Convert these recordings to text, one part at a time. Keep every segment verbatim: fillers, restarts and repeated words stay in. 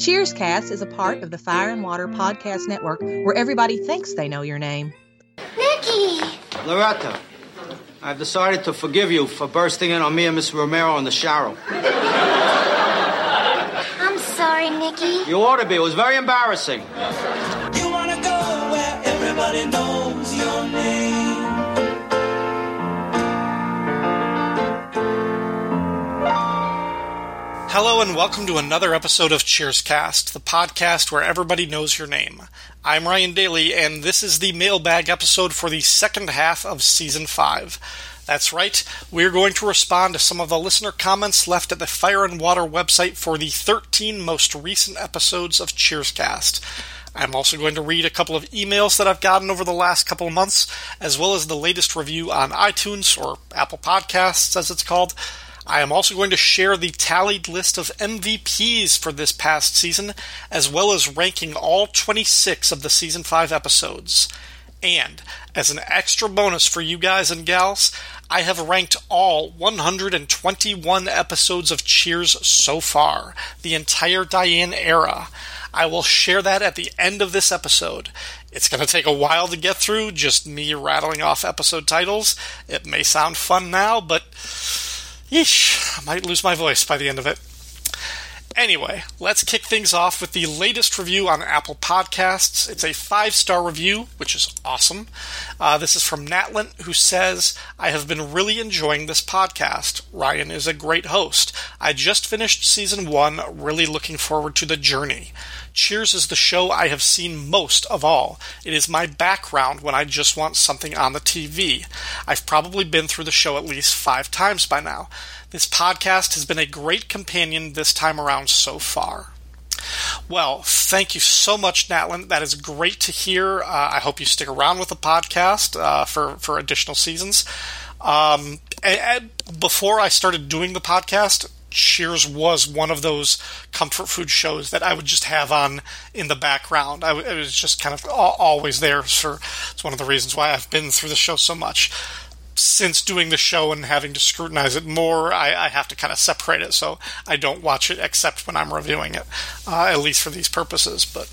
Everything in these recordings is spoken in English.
CheersCast is a part of the Fire and Water Podcast Network, where everybody thinks they know your name. Nikki! Loretta, I've decided to forgive you for bursting in on me and Miss Romero in the shower. I'm sorry, Nikki. You ought to be. It was very embarrassing. You want to go where everybody knows your name. Hello and welcome to another episode of CheersCast, the podcast where everybody knows your name. I'm Ryan Daly, and this is the mailbag episode for the second half of Season five. That's right, we're going to respond to some of the listener comments left at the Fire and Water website for the thirteen most recent episodes of CheersCast. I'm also going to read a couple of emails that I've gotten over the last couple of months, as well as the latest review on iTunes, or Apple Podcasts as it's called. I am also going to share the tallied list of M V Ps for this past season, as well as ranking all twenty-six of the Season five episodes. And, as an extra bonus for you guys and gals, I have ranked all one hundred twenty-one episodes of Cheers so far, the entire Diane era. I will share that at the end of this episode. It's going to take a while to get through, just me rattling off episode titles. It may sound fun now, but... yeesh, I might lose my voice by the end of it. Anyway, let's kick things off with the latest review on Apple Podcasts. It's a five-star review, which is awesome. Uh, this is from Natlin, who says, I have been really enjoying this podcast. Ryan is a great host. I just finished Season one, really looking forward to the journey. Cheers is the show I have seen most of all. It is my background when I just want something on the T V. I've probably been through the show at least five times by now. This podcast has been a great companion this time around so far. Well, thank you so much, Natlin. That is great to hear. Uh, I hope you stick around with the podcast uh, for, for additional seasons. Um, and, and before I started doing the podcast, Cheers was one of those comfort food shows that I would just have on in the background. I w- it was just kind of always there. For, it's one of the reasons why I've been through the show so much. Since doing the show and having to scrutinize it more, I, I have to kind of separate it, so I don't watch it except when I'm reviewing it, uh, at least for these purposes. But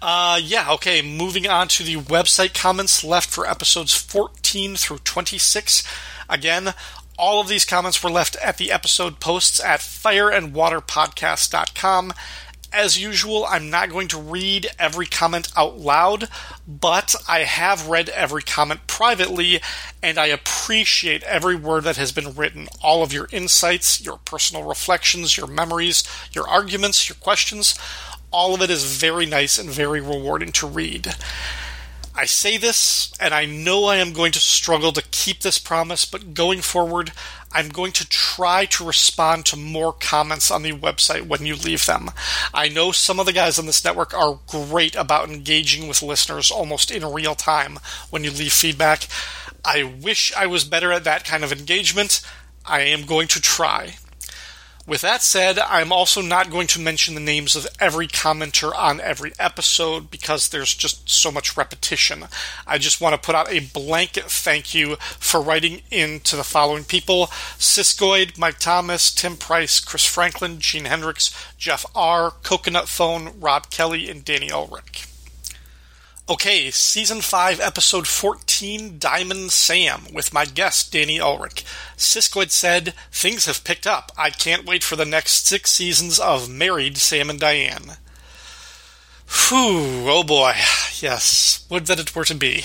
uh, yeah, okay, moving on to the website comments left for episodes fourteen through twenty-six. Again, all of these comments were left at the episode posts at fire and water podcast dot com. As usual, I'm not going to read every comment out loud, but I have read every comment privately, and I appreciate every word that has been written. All of your insights, your personal reflections, your memories, your arguments, your questions, all of it is very nice and very rewarding to read. I say this, and I know I am going to struggle to keep this promise, but going forward, I'm going to try to respond to more comments on the website when you leave them. I know some of the guys on this network are great about engaging with listeners almost in real time when you leave feedback. I wish I was better at that kind of engagement. I am going to try. With that said, I'm also not going to mention the names of every commenter on every episode because there's just so much repetition. I just want to put out a blanket thank you for writing in to the following people: Siskoid, Mike Thomas, Tim Price, Chris Franklin, Gene Hendricks, Jeff R., Coconut Phone, Rob Kelly, and Danny Ulrich. Okay, Season five, Episode fourteen, Diamond Sam, with my guest, Danny Ulrich. Siskoid said, things have picked up. I can't wait for the next six seasons of Married Sam and Diane. Phew, oh boy. Yes, would that it were to be.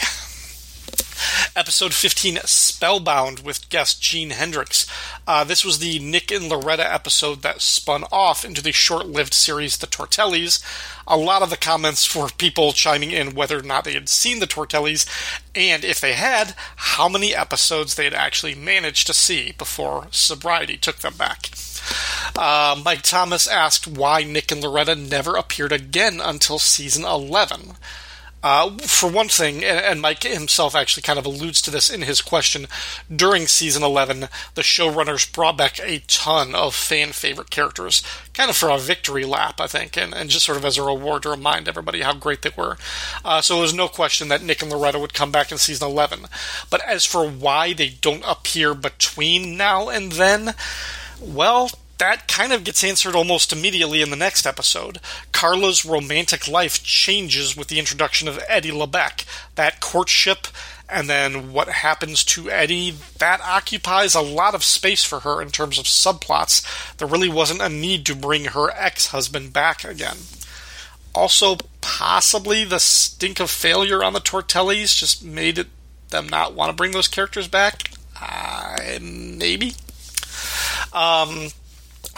Episode fifteen, Spellbound, with guest Gene Hendricks. Uh, this was the Nick and Loretta episode that spun off into the short-lived series The Tortellis. A lot of the comments were people chiming in whether or not they had seen The Tortellis, and if they had, how many episodes they had actually managed to see before sobriety took them back. Uh, Mike Thomas asked why Nick and Loretta never appeared again until Season eleven. Uh, for one thing, and, and Mike himself actually kind of alludes to this in his question, during Season eleven, the showrunners brought back a ton of fan-favorite characters, kind of for a victory lap, I think, and, and just sort of as a reward to remind everybody how great they were. Uh, so it was no question that Nick and Loretta would come back in Season eleven. But as for why they don't appear between now and then, well, that kind of gets answered almost immediately in the next episode. Carla's romantic life changes with the introduction of Eddie LeBeck. That courtship and then what happens to Eddie, that occupies a lot of space for her in terms of subplots. There really wasn't a need to bring her ex-husband back again. Also, possibly the stink of failure on the Tortellis just made it them not want to bring those characters back. Uh, maybe. Um...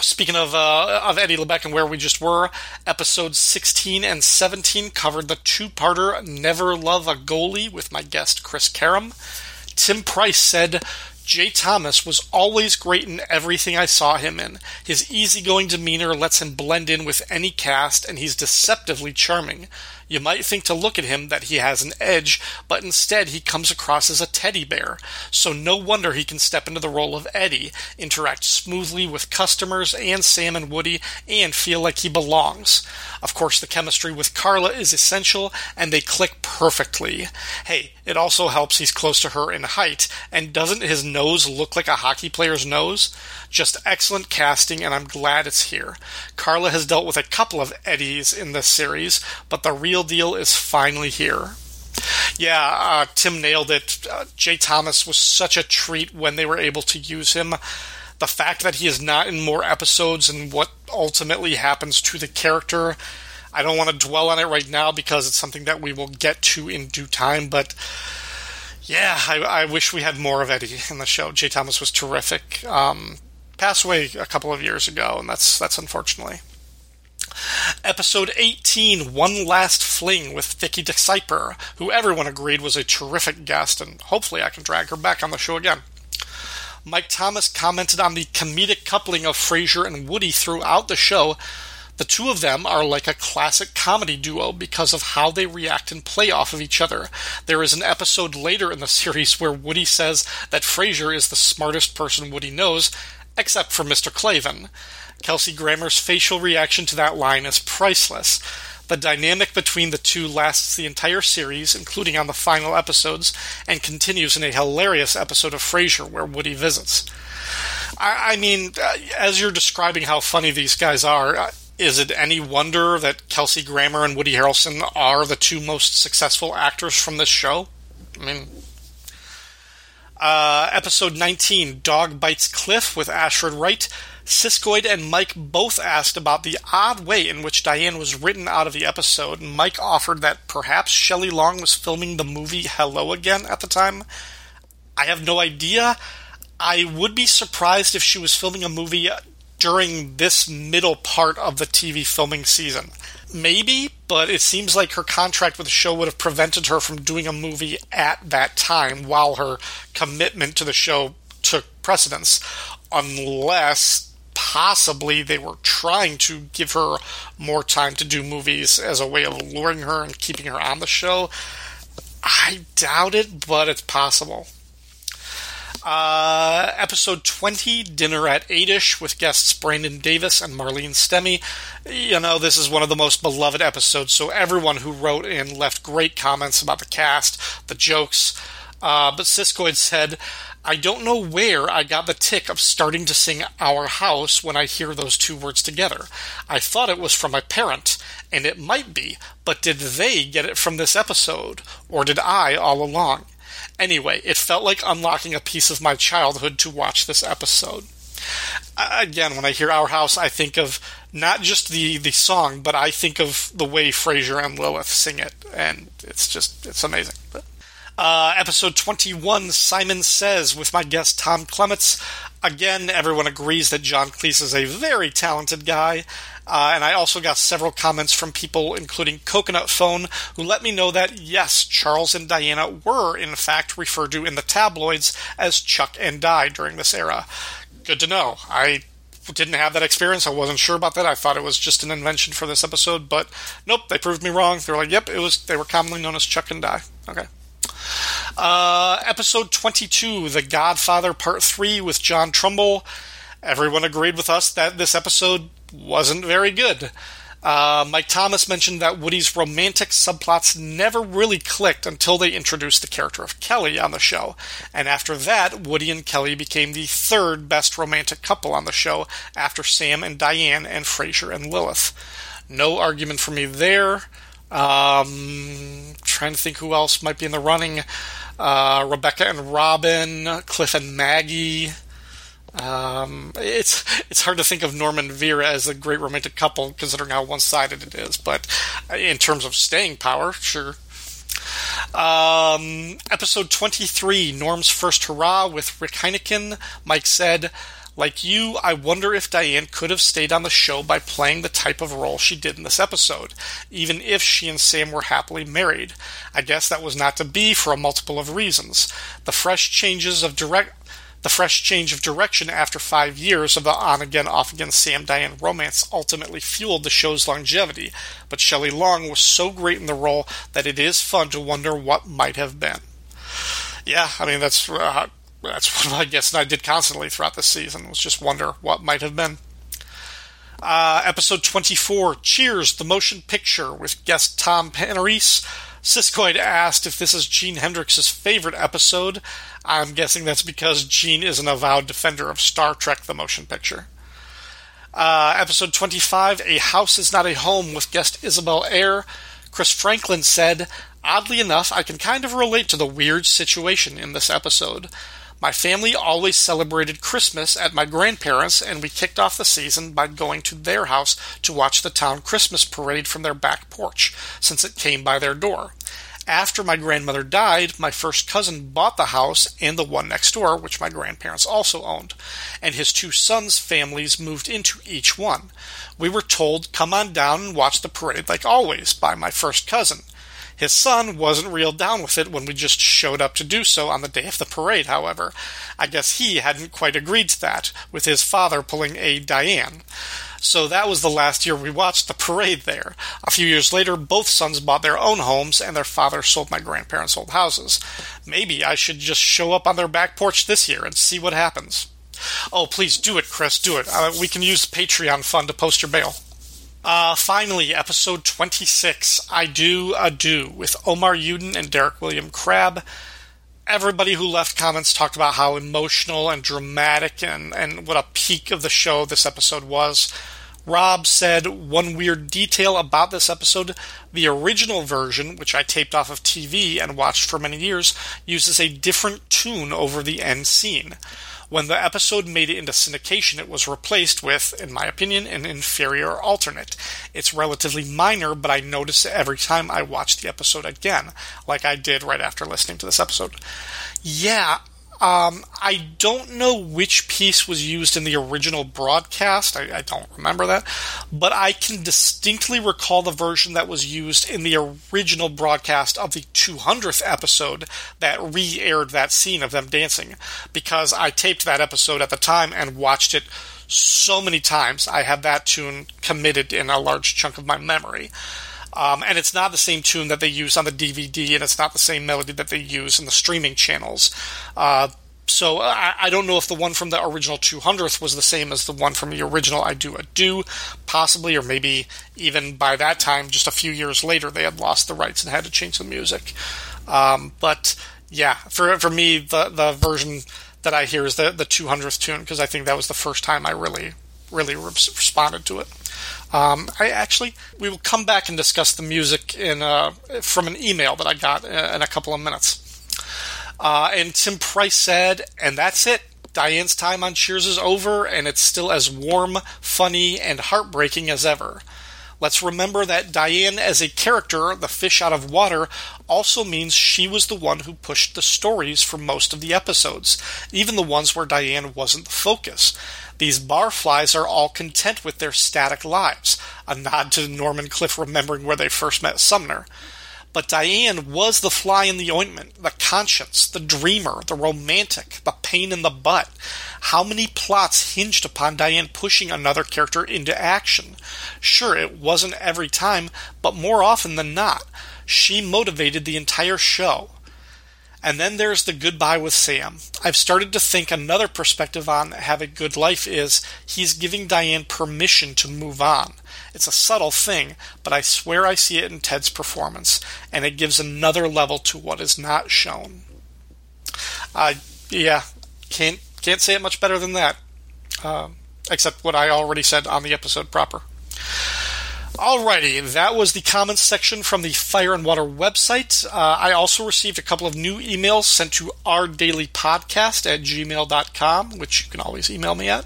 Speaking of uh, of Eddie LeBeck and where we just were, episodes sixteen and seventeen covered the two-parter Never Love a Goalie with my guest Chris Karam. Tim Price said, J. Thomas was always great in everything I saw him in. His easygoing demeanor lets him blend in with any cast, and he's deceptively charming. You might think to look at him that he has an edge, but instead he comes across as a teddy bear. So no wonder he can step into the role of Eddie, interact smoothly with customers and Sam and Woody, and feel like he belongs. Of course, the chemistry with Carla is essential, and they click perfectly. Hey, it also helps he's close to her in height, and doesn't his nose look like a hockey player's nose? Just excellent casting, and I'm glad it's here. Carla has dealt with a couple of Eddies in this series, but the real deal is finally here. Yeah, uh, Tim nailed it. Uh, J. Thomas was such a treat when they were able to use him. The fact that he is not in more episodes and what ultimately happens to the character, I don't want to dwell on it right now because it's something that we will get to in due time, but yeah, I, I wish we had more of Eddie in the show. J. Thomas was terrific. Um, passed away a couple of years ago, and that's that's unfortunately. Episode eighteen, One Last Fling with Vicki DeCiper, who everyone agreed was a terrific guest, and hopefully I can drag her back on the show again. Mike Thomas commented on the comedic coupling of Frasier and Woody throughout the show. The two of them are like a classic comedy duo because of how they react and play off of each other. There is an episode later in the series where Woody says that Frasier is the smartest person Woody knows, except for Mister Clavin. Kelsey Grammer's facial reaction to that line is priceless. The dynamic between the two lasts the entire series, including on the final episodes, and continues in a hilarious episode of Frasier where Woody visits. I, I mean, as you're describing how funny these guys are, is it any wonder that Kelsey Grammer and Woody Harrelson are the two most successful actors from this show? I mean... Uh, episode nineteen, Dog Bites Cliff with Ashford Wright. Siskoid and Mike both asked about the odd way in which Diane was written out of the episode. Mike offered that perhaps Shelley Long was filming the movie Hello Again at the time. I have no idea. I would be surprised if she was filming a movie during this middle part of the T V filming season. Maybe, but it seems like her contract with the show would have prevented her from doing a movie at that time while her commitment to the show took precedence. Unless... possibly they were trying to give her more time to do movies as a way of luring her and keeping her on the show. I doubt it, but it's possible. Uh, episode twenty, Dinner at eight-ish with guests Brandon Davis and Marlene Stemmy. You know, this is one of the most beloved episodes, so everyone who wrote in left great comments about the cast, the jokes. Uh, but Siskoid said, I don't know where I got the tick of starting to sing Our House when I hear those two words together. I thought it was from my parent, and it might be, but did they get it from this episode, or did I all along? Anyway, it felt like unlocking a piece of my childhood to watch this episode. Again, when I hear Our House, I think of not just the, the song, but I think of the way Frasier and Lilith sing it, and it's just, it's amazing. Uh, episode twenty-one, Simon Says, with my guest Tom Clements. Again, everyone agrees that John Cleese is a very talented guy. Uh, and I also got several comments from people, including Coconut Phone, who let me know that, yes, Charles and Diana were, in fact, referred to in the tabloids as Chuck and Di during this era. Good to know. I didn't have that experience. I wasn't sure about that. I thought it was just an invention for this episode. But nope, they proved me wrong. They were like, yep, it was. They were commonly known as Chuck and Di. Okay. Uh, episode twenty-two, The Godfather Part three with John Trumbull. Everyone agreed with us that this episode wasn't very good. Uh, Mike Thomas mentioned that Woody's romantic subplots never really clicked until they introduced the character of Kelly on the show, and after that, Woody and Kelly became the third best romantic couple on the show after Sam and Diane and Frasier and Lilith. No argument for me there. Um, trying to think who else might be in the running. Uh, Rebecca and Robin, Cliff and Maggie. Um, it's it's hard to think of Norman and Vera as a great romantic couple, considering how one-sided it is. But in terms of staying power, sure. Um, episode twenty-three, Norm's First Hurrah with Rick Heineken. Mike said, "Like you, I wonder if Diane could have stayed on the show by playing the type of role she did in this episode, even if she and Sam were happily married. I guess that was not to be for a multiple of reasons. The fresh changes of direct... The fresh change of direction after five years of the on-again, off-again Sam-Diane romance ultimately fueled the show's longevity, but Shelley Long was so great in the role that it is fun to wonder what might have been." Yeah, I mean, that's uh, that's what I guess I did constantly throughout the season, was just wonder what might have been. Uh, episode twenty-four, Cheers, the Motion Picture, with guest Tom Penrice. Siskoid asked if this is Gene Hendricks' favorite episode. I'm guessing that's because Gene is an avowed defender of Star Trek the Motion Picture. Uh, episode twenty-five, A House is Not a Home, with guest Isabel Ayer. Chris Franklin said, "Oddly enough, I can kind of relate to the weird situation in this episode. My family always celebrated Christmas at my grandparents', and we kicked off the season by going to their house to watch the town Christmas parade from their back porch, since it came by their door. After my grandmother died, my first cousin bought the house and the one next door, which my grandparents also owned, and his two sons' families moved into each one. We were told, 'Come on down and watch the parade like always,' by my first cousin. His son wasn't real down with it when we just showed up to do so on the day of the parade, however. I guess he hadn't quite agreed to that, with his father pulling a Diane. So that was the last year we watched the parade there. A few years later, both sons bought their own homes, and their father sold my grandparents' old houses. Maybe I should just show up on their back porch this year and see what happens." Oh, please do it, Chris, do it. Uh, we can use the Patreon fund to post your bail. Uh, finally, episode twenty-six, I Do, I Do, with Omar Uden and Derek William Crabb. Everybody who left comments talked about how emotional and dramatic and, and what a peak of the show this episode was. Rob said, "One weird detail about this episode, the original version, which I taped off of T V and watched for many years, uses a different tune over the end scene. When the episode made it into syndication, it was replaced with, in my opinion, an inferior alternate. It's relatively minor, but I notice it every time I watch the episode again, like I did right after listening to this episode." Yeah, um, I don't know which piece was used in the original broadcast. I, I don't remember that. But I can distinctly recall the version that was used in the original broadcast of the two hundredth episode that re-aired that scene of them dancing, because I taped that episode at the time and watched it so many times. I have that tune committed in a large chunk of my memory. Um, and it's not the same tune that they use on the D V D, and it's not the same melody that they use in the streaming channels. Uh, so I, I don't know if the one from the original two hundredth was the same as the one from the original I Do, I Do, possibly, or maybe even by that time, just a few years later, they had lost the rights and had to change the music. Um, but yeah, for for me, the, the version that I hear is the, the two hundredth tune, because I think that was the first time I really... really re- responded to it. Um, I actually, we will come back and discuss the music in uh, from an email that I got in a couple of minutes. Uh, and Tim Price said, "And that's it. Diane's time on Cheers is over, and it's still as warm, funny, and heartbreaking as ever. Let's remember that Diane as a character, the fish out of water, also means she was the one who pushed the stories for most of the episodes, even the ones where Diane wasn't the focus. These barflies are all content with their static lives," a nod to Norman Cliff remembering where they first met Sumner. "But Diane was the fly in the ointment, the conscience, the dreamer, the romantic, the pain in the butt. How many plots hinged upon Diane pushing another character into action? Sure, it wasn't every time, but more often than not, she motivated the entire show. And then there's the goodbye with Sam. I've started to think another perspective on Have a Good Life is he's giving Diane permission to move on. It's a subtle thing, but I swear I see it in Ted's performance, and it gives another level to what is not shown. I, uh, yeah, can't can't say it much better than that, uh, except what I already said on the episode proper. Alrighty, that was the comments section from the Fire and Water website. Uh, I also received a couple of new emails sent to our daily podcast at gmail dot com, which you can always email me at.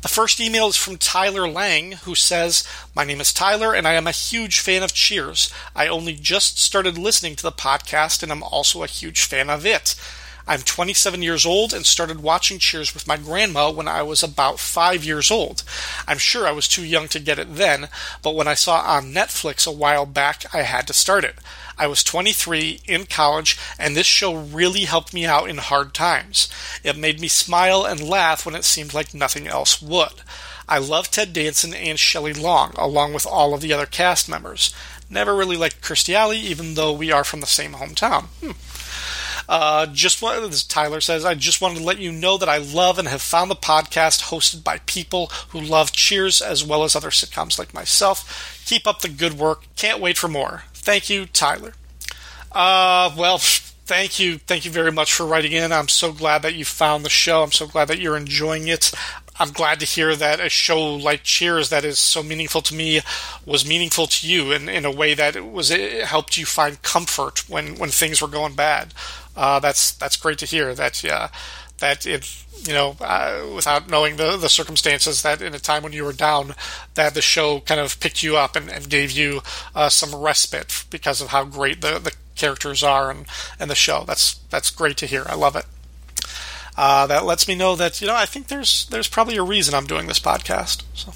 The first email is from Tyler Lang, who says, "My name is Tyler, and I am a huge fan of Cheers. I only just started listening to the podcast, and I'm also a huge fan of it. I'm twenty-seven years old and started watching Cheers with my grandma when I was about five years old. I'm sure I was too young to get it then, but when I saw it on Netflix a while back, I had to start it. I was twenty-three, in college, and this show really helped me out in hard times. It made me smile and laugh when it seemed like nothing else would. I love Ted Danson and Shelley Long, along with all of the other cast members. Never really liked Kirstie Alley, even though we are from the same hometown." Hmm. Uh, just want, as Tyler says, "I just wanted to let you know that I love and have found the podcast hosted by people who love Cheers as well as other sitcoms like myself. Keep up the good work. Can't wait for more. Thank you, Tyler." Uh, well, thank you. Thank you very much for writing in. I'm so glad that you found the show. I'm so glad that you're enjoying it. I'm glad to hear that a show like Cheers that is so meaningful to me was meaningful to you in, in a way that it was it helped you find comfort when, when things were going bad. Uh, that's that's great to hear. That uh, that it you know uh, without knowing the, the circumstances, that in a time when you were down, that the show kind of picked you up and, and gave you uh, some respite because of how great the, the characters are and, and the show. That's that's great to hear. I love it. Uh, that lets me know that you know I think there's there's probably a reason I'm doing this podcast. So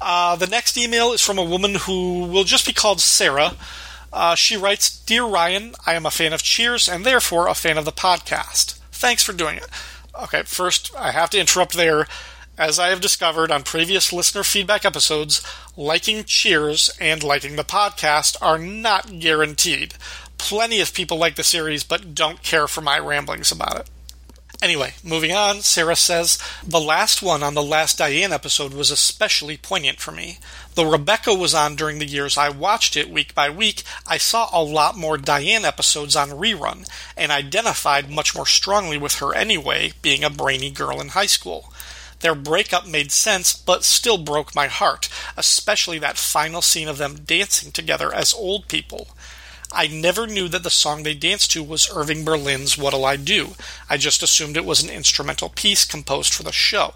uh, the next email is from a woman who will just be called Sarah. Uh, she writes, "Dear Ryan, I am a fan of Cheers and therefore a fan of the podcast. Thanks for doing it." Okay, first I have to interrupt there. As I have discovered on previous listener feedback episodes, liking Cheers and liking the podcast are not guaranteed. Plenty of people like the series but don't care for my ramblings about it. Anyway, moving on, Sarah says, "The last one on the last Diane episode was especially poignant for me. Though Rebecca was on during the years I watched it week by week, I saw a lot more Diane episodes on rerun, and identified much more strongly with her anyway, being a brainy girl in high school. Their breakup made sense, but still broke my heart, especially that final scene of them dancing together as old people. I never knew that the song they danced to was Irving Berlin's What'll I Do. I just assumed it was an instrumental piece composed for the show.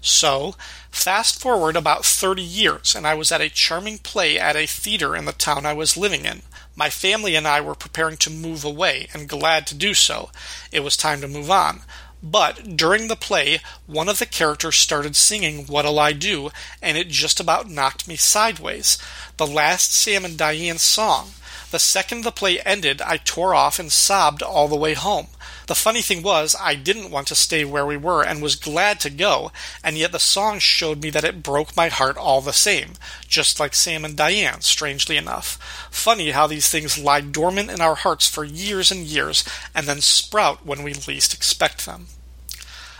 So, fast forward about thirty years, and I was at a charming play at a theater in the town I was living in. My family and I were preparing to move away, and glad to do so. It was time to move on. But during the play, one of the characters started singing What'll I Do, and it just about knocked me sideways. The last Sam and Diane song. The second the play ended, I tore off and sobbed all the way home. The funny thing was, I didn't want to stay where we were and was glad to go, and yet the song showed me that it broke my heart all the same, just like Sam and Diane, strangely enough. Funny how these things lie dormant in our hearts for years and years, and then sprout when we least expect them."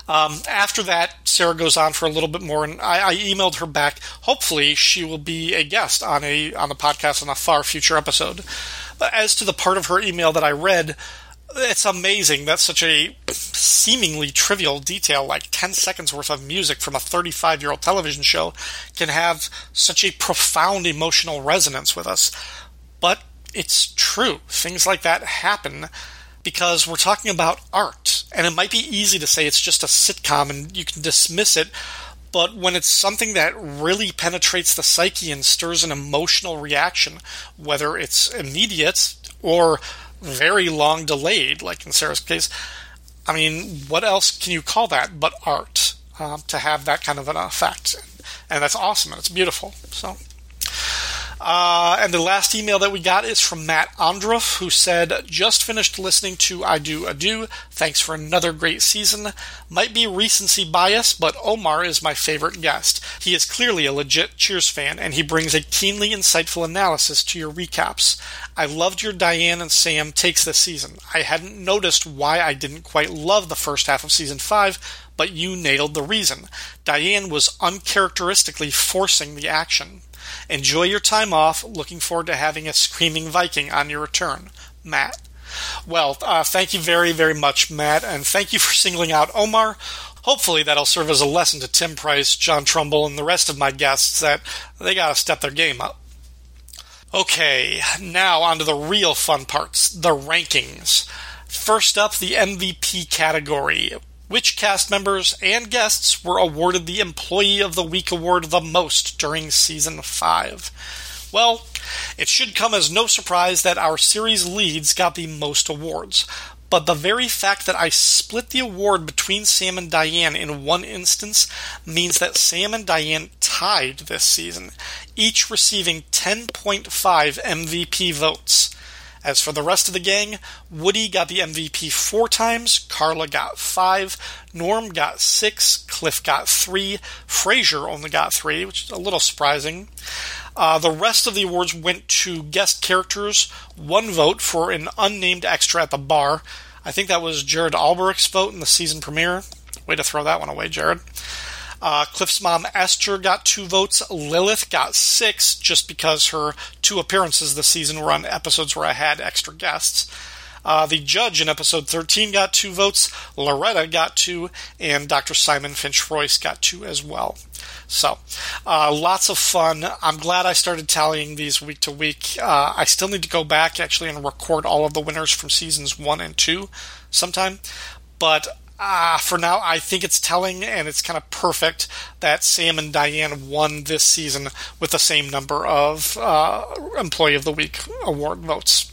Um, after that, Sarah goes on for a little bit more, and I, I emailed her back. Hopefully, she will be a guest on a on the podcast on a far future episode. But as to the part of her email that I read, it's amazing that such a seemingly trivial detail, like ten seconds worth of music from a thirty-five-year-old television show, can have such a profound emotional resonance with us. But it's true. Things like that happen because we're talking about art. And it might be easy to say it's just a sitcom and you can dismiss it, but when it's something that really penetrates the psyche and stirs an emotional reaction, whether it's immediate or very long delayed, like in Sarah's case, I mean, what else can you call that but art, um, to have that kind of an effect? And that's awesome, and it's beautiful. So Uh, and the last email that we got is from Matt Ondroff, who said, just finished listening to I Do Ado. Thanks for another great season. Might be recency bias, but Omar is my favorite guest. He is clearly a legit Cheers fan, and he brings a keenly insightful analysis to your recaps. I loved your Diane and Sam takes this season. I hadn't noticed why I didn't quite love the first half of season five, but you nailed the reason. Diane was uncharacteristically forcing the action. Enjoy your time off. Looking forward to having a screaming Viking on your return. Matt. Well, uh, thank you very, very much, Matt, and thank you for singling out Omar. Hopefully that'll serve as a lesson to Tim Price, John Trumbull, and the rest of my guests that they gotta step their game up. Okay, now on to the real fun parts, the rankings. First up, the M V P category. Which cast members and guests were awarded the Employee of the Week award the most during Season five? Well, it should come as no surprise that our series leads got the most awards. But the very fact that I split the award between Sam and Diane in one instance means that Sam and Diane tied this season, each receiving ten point five M V P votes. As for the rest of the gang, Woody got the M V P four times, Carla got five, Norm got six, Cliff got three, Frazier only got three, which is a little surprising. Uh, the rest of the awards went to guest characters, one vote for an unnamed extra at the bar. I think that was Jared Alberich's vote in the season premiere. Way to throw that one away, Jared. Uh, Cliff's mom, Esther, got two votes. Lilith got six, just because her two appearances this season were on episodes where I had extra guests. Uh, the judge in episode thirteen got two votes. Loretta got two, and Doctor Simon Finch-Royce got two as well. So, uh, lots of fun. I'm glad I started tallying these week to week. Uh, I still need to go back, actually, and record all of the winners from seasons one and two sometime, but Uh, for now, I think it's telling, and it's kind of perfect that Sam and Diane won this season with the same number of uh, Employee of the Week award votes.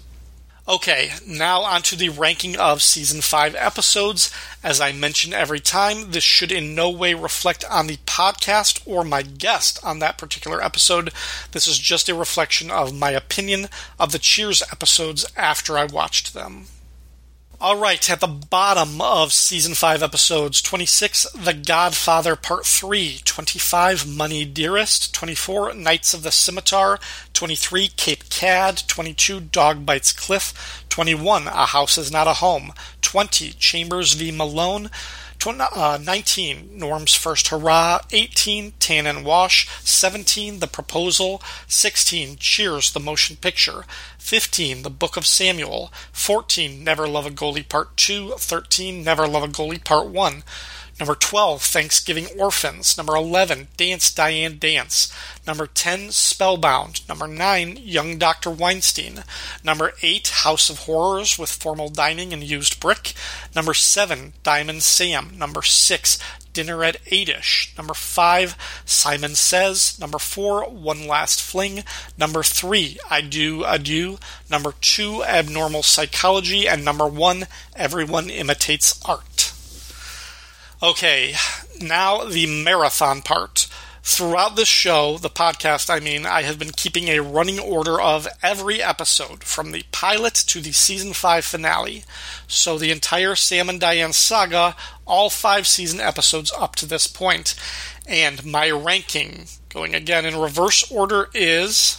Okay, now on to the ranking of Season five episodes. As I mention every time, this should in no way reflect on the podcast or my guest on that particular episode. This is just a reflection of my opinion of the Cheers episodes after I watched them. All right, at the bottom of Season five, Episodes twenty-six, The Godfather Part three, twenty-five, Money Dearest, twenty-four, Knights of the Scimitar, twenty-three, Cape Cad, twenty-two, Dog Bites Cliff, twenty-one, A House Is Not a Home, twenty, Chambers v. Malone, nineteen, Norm's First Hurrah, eighteen, Tan and Wash, seventeen, The Proposal, sixteen, Cheers, The Motion Picture, fifteen, The Book of Samuel, fourteen, Never Love a Goalie Part two, thirteen, Never Love a Goalie Part one, number twelve, Thanksgiving Orphans, number eleven, Dance, Diane, Dance, number ten, Spellbound, number nine, Young Doctor Weinstein, number eight, House of Horrors with Formal Dining and Used Brick, number seven, Diamond Sam, number six, Dinner at Eight-ish, number five, Simon Says, number four, One Last Fling, number three, I Do Adieu, number two, Abnormal Psychology, and number one, Everyone Imitates Art. Okay, now the marathon part. Throughout this show, the podcast, I mean, I have been keeping a running order of every episode, from the pilot to the Season five finale. So the entire Sam and Diane saga, all five season episodes up to this point. And my ranking, going again in reverse order, is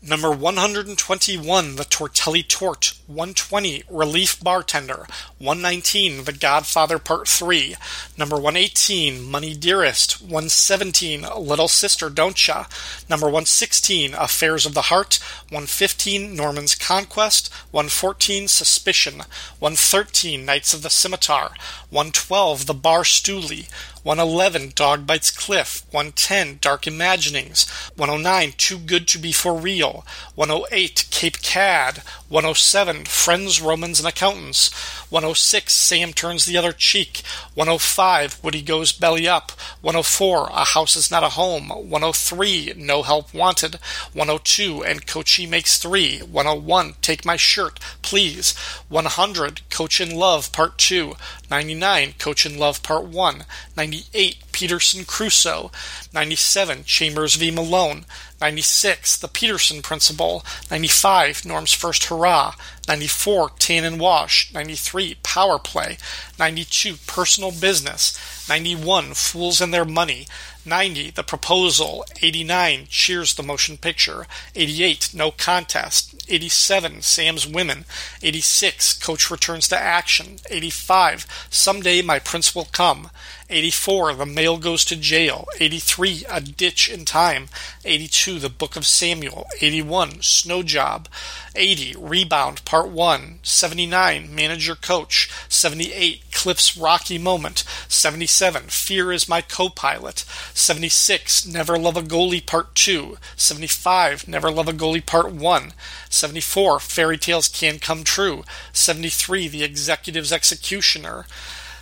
number one hundred twenty-one, The Tortelli Tort, one hundred twenty, Relief Bartender, one hundred nineteen, The Godfather Part three, number one hundred eighteen, Money Dearest, one hundred seventeen, Little Sister Don't Ya, number one hundred sixteen, Affairs of the Heart, one hundred fifteen, Norman's Conquest, one hundred fourteen, Suspicion, one hundred thirteen, Knights of the Scimitar, one hundred twelve, The Bar Stoolie, one hundred eleven, Dog Bites Cliff, one hundred ten, Dark Imaginings, one hundred nine, Too Good to Be For Real, one hundred eight, Cape Cad, one hundred seven, Friends, Romans, and Accountants, one hundred six, Sam Turns the Other Cheek, one hundred five, Woody Goes Belly Up, one hundred four, A House Is Not a Home, one hundred three, No Help Wanted, one hundred two, And Coachie Makes three, one hundred one, Take My Shirt, Please, one hundred, Coach in Love Part two, ninety-nine, Coach in Love Part one, ninety-nine, ninety-eight, Peterson Crusoe, ninety-seven, Chambers v. Malone, ninety-six, The Peterson Principle, ninety-five, Norm's First Hurrah, ninety-four, Tan and Wash, ninety-three, Power Play, ninety-two, Personal Business, ninety-one, Fools and Their Money, ninety, The Proposal, eighty-nine, Cheers the Motion Picture, eighty-eight, No Contest, eighty-seven, Sam's Women, eighty-six, Coach Returns to Action, eighty-five, Someday My Prince Will Come, eighty-four, The Mail Goes to Jail, eighty-three, A Ditch in Time, eighty-two, The Book of Samuel, eighty-one, Snow Job, eighty, Rebound Part one, seventy-nine, Manager Coach, seventy-eight, Cliff's Rocky Moment, seventy-seven, Fear is My Co-Pilot, seventy-six, Never Love a Goalie Part two, seventy-five, Never Love a Goalie Part one, seventy-four, Fairy Tales Can Come True, seventy-three, The Executive's Executioner,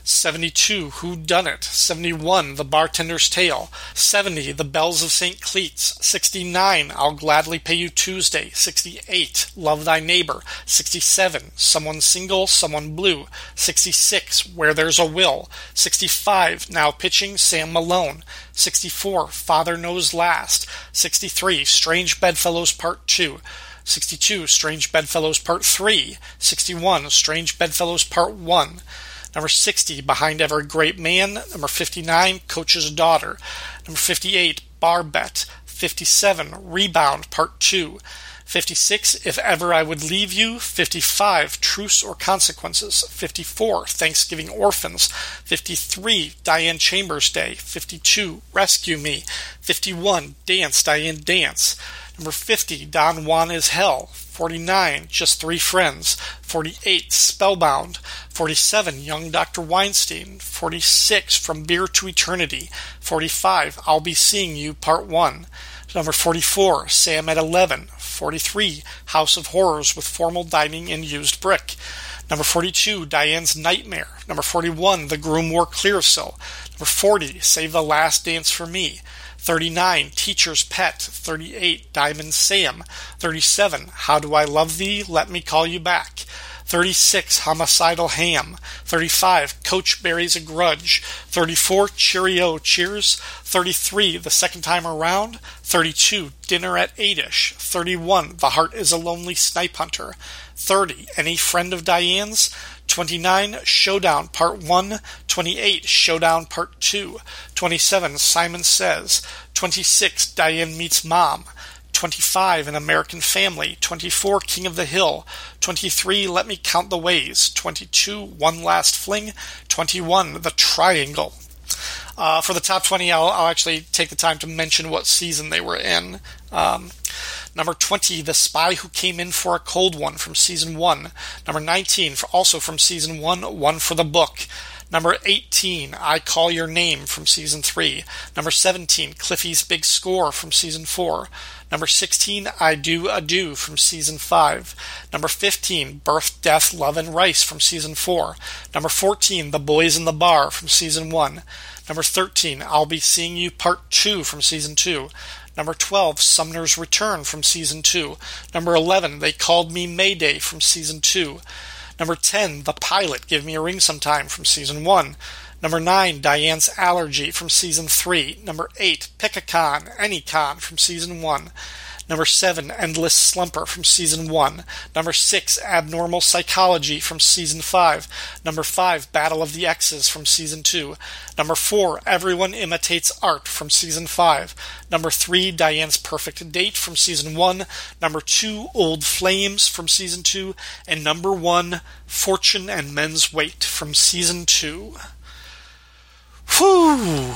seventy-two, Who Done It? seventy-one, The Bartender's Tale, seventy, The Bells of Saint Cleats, sixty-nine, I'll Gladly Pay You Tuesday, sixty-eight, Love Thy Neighbor, sixty-seven, Someone Single, Someone Blue, sixty-six, Where There's a Will, sixty-five, Now Pitching Sam Malone, sixty-four, Father Knows Last, sixty-three, Strange Bedfellows Part two, sixty-two, Strange Bedfellows Part three, sixty-one, Strange Bedfellows Part one, number sixty, Behind Every Great Man, number fifty-nine, Coach's Daughter, number fifty-eight, Bar Bet, fifty-seven, Rebound Part two, fifty-six, If Ever I Would Leave You, fifty-five, Truce or Consequences, fifty-four, Thanksgiving Orphans, fifty-three, Diane Chambers Day, fifty-two, Rescue Me, fifty-one, Dance, Diane Dance, number fifty, Don Juan is Hell, forty-nine, Just Three Friends, forty-eight, Spellbound, forty-seven, Young Doctor Weinstein, forty-six, From Beer to Eternity, forty-five, I'll Be Seeing You Part one, number forty-four, Sam at eleven, forty-three, House of Horrors with Formal Dining and Used Brick, number forty-two, Diane's Nightmare, number forty-one, The Groom Wore Clearasil, number forty, Save the Last Dance for Me, thirty-nine, Teacher's Pet, thirty-eight, Diamond Sam, thirty-seven, How Do I Love Thee? Let Me Call You Back, thirty-six, Homicidal Ham, thirty-five, Coach Buries a Grudge, thirty-four, Cheerio, Cheers, thirty-three, The Second Time Around, thirty-two, Dinner at Eight-ish, thirty-one, The Heart is a Lonely Snipe Hunter, thirty, Any Friend of Diane's, twenty-nine, Showdown Part one, twenty-eight, Showdown Part two, twenty-seven, Simon Says, twenty-six, Diane Meets Mom, twenty-five, An American Family, twenty-four, King of the Hill, twenty-three, Let Me Count the Ways, twenty-two, One Last Fling, twenty-one, The Triangle. Uh, for the top twenty, I'll, I'll actually take the time to mention what season they were in. Um, number twenty, The Spy Who Came In for a Cold One from Season one. Number nineteen, for, also from Season one, One for the Book. Number eighteen, I Call Your Name from Season three. Number seventeen, Cliffy's Big Score from Season four. Number sixteen, I Do Adieu from Season five. Number fifteen, Birth, Death, Love, and Rice from Season four. Number fourteen, The Boys in the Bar from Season one. Number thirteen, I'll Be Seeing You Part two from Season two. Number twelve, Sumner's Return from Season two. Number eleven, They Called Me Mayday from Season two. Number ten, The Pilot, Give Me a Ring Sometime from Season one. Number nine, Diane's Allergy from Season three. Number eight, Pick a Con, Any Con from Season one. Number seven, Endless Slumber from Season one. Number six, Abnormal Psychology from Season five. Number five, Battle of the Exes from Season two. Number four, Everyone Imitates Art from Season five. Number three, Diane's Perfect Date from Season one. Number two, Old Flames from Season two. And number one, Fortune and Men's Weight from Season two. Whew!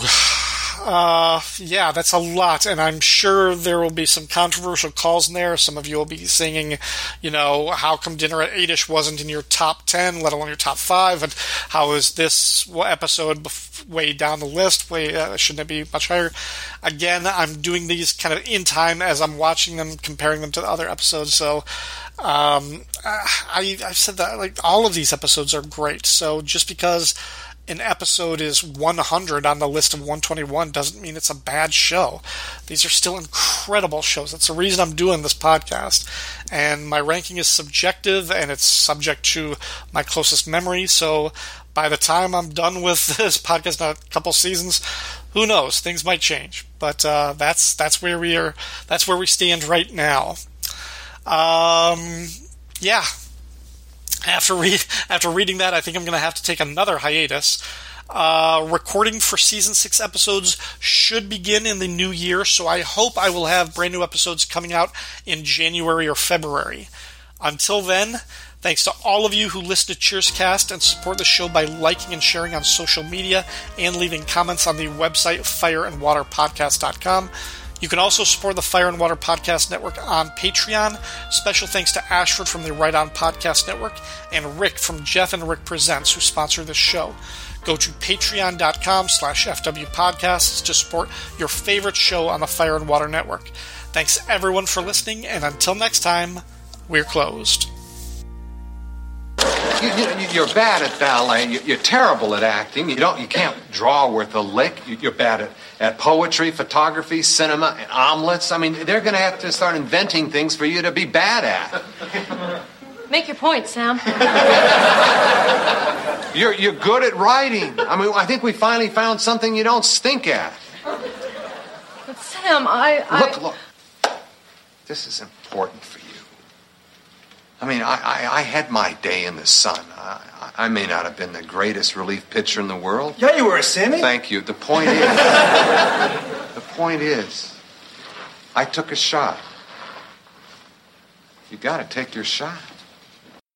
Uh, yeah, that's a lot, and I'm sure there will be some controversial calls in there. Some of you will be singing, you know, how come Dinner at Eight-ish wasn't in your top ten, let alone your top five, and how is this episode way down the list? Way, uh, shouldn't it be much higher? Again, I'm doing these kind of in time as I'm watching them, comparing them to the other episodes, so... Um, I, I've said that, like, all of these episodes are great, so just because... an episode is one hundred on the list of one twenty-one doesn't mean it's a bad show. These are still incredible shows. That's the reason I'm doing this podcast. And my ranking is subjective, and it's subject to my closest memory, so by the time I'm done with this podcast, not a couple seasons, who knows? Things might change. But uh, that's that's where we are. That's where we stand right now. Um, yeah. After re- after reading that, I think I'm going to have to take another hiatus. Uh, recording for season six episodes should begin in the new year, so I hope I will have brand new episodes coming out in January or February. Until then, thanks to all of you who listen to CheersCast and support the show by liking and sharing on social media and leaving comments on the website fire and water podcast dot com. You can also support the Fire and Water Podcast Network on Patreon. Special thanks to Ashford from the Right On Podcast Network and Rick from Jeff and Rick Presents, who sponsor this show. Go to patreon dot com slash F W podcasts to support your favorite show on the Fire and Water Network. Thanks everyone for listening, and until next time, we're closed. You, you, you're bad at ballet. You, you're terrible at acting. You don't. You can't draw worth a lick. You, you're bad at, at poetry, photography, cinema, and omelets. I mean, they're going to have to start inventing things for you to be bad at. Make your point, Sam. You're you're good at writing. I mean, I think we finally found something you don't stink at. But Sam, I, I... Look, look. This is important for you. I mean, I, I, I had my day in the sun. I, I may not have been the greatest relief pitcher in the world. Yeah, you were, Sammy. Thank you. The point is, the point is, I took a shot. You got to take your shot.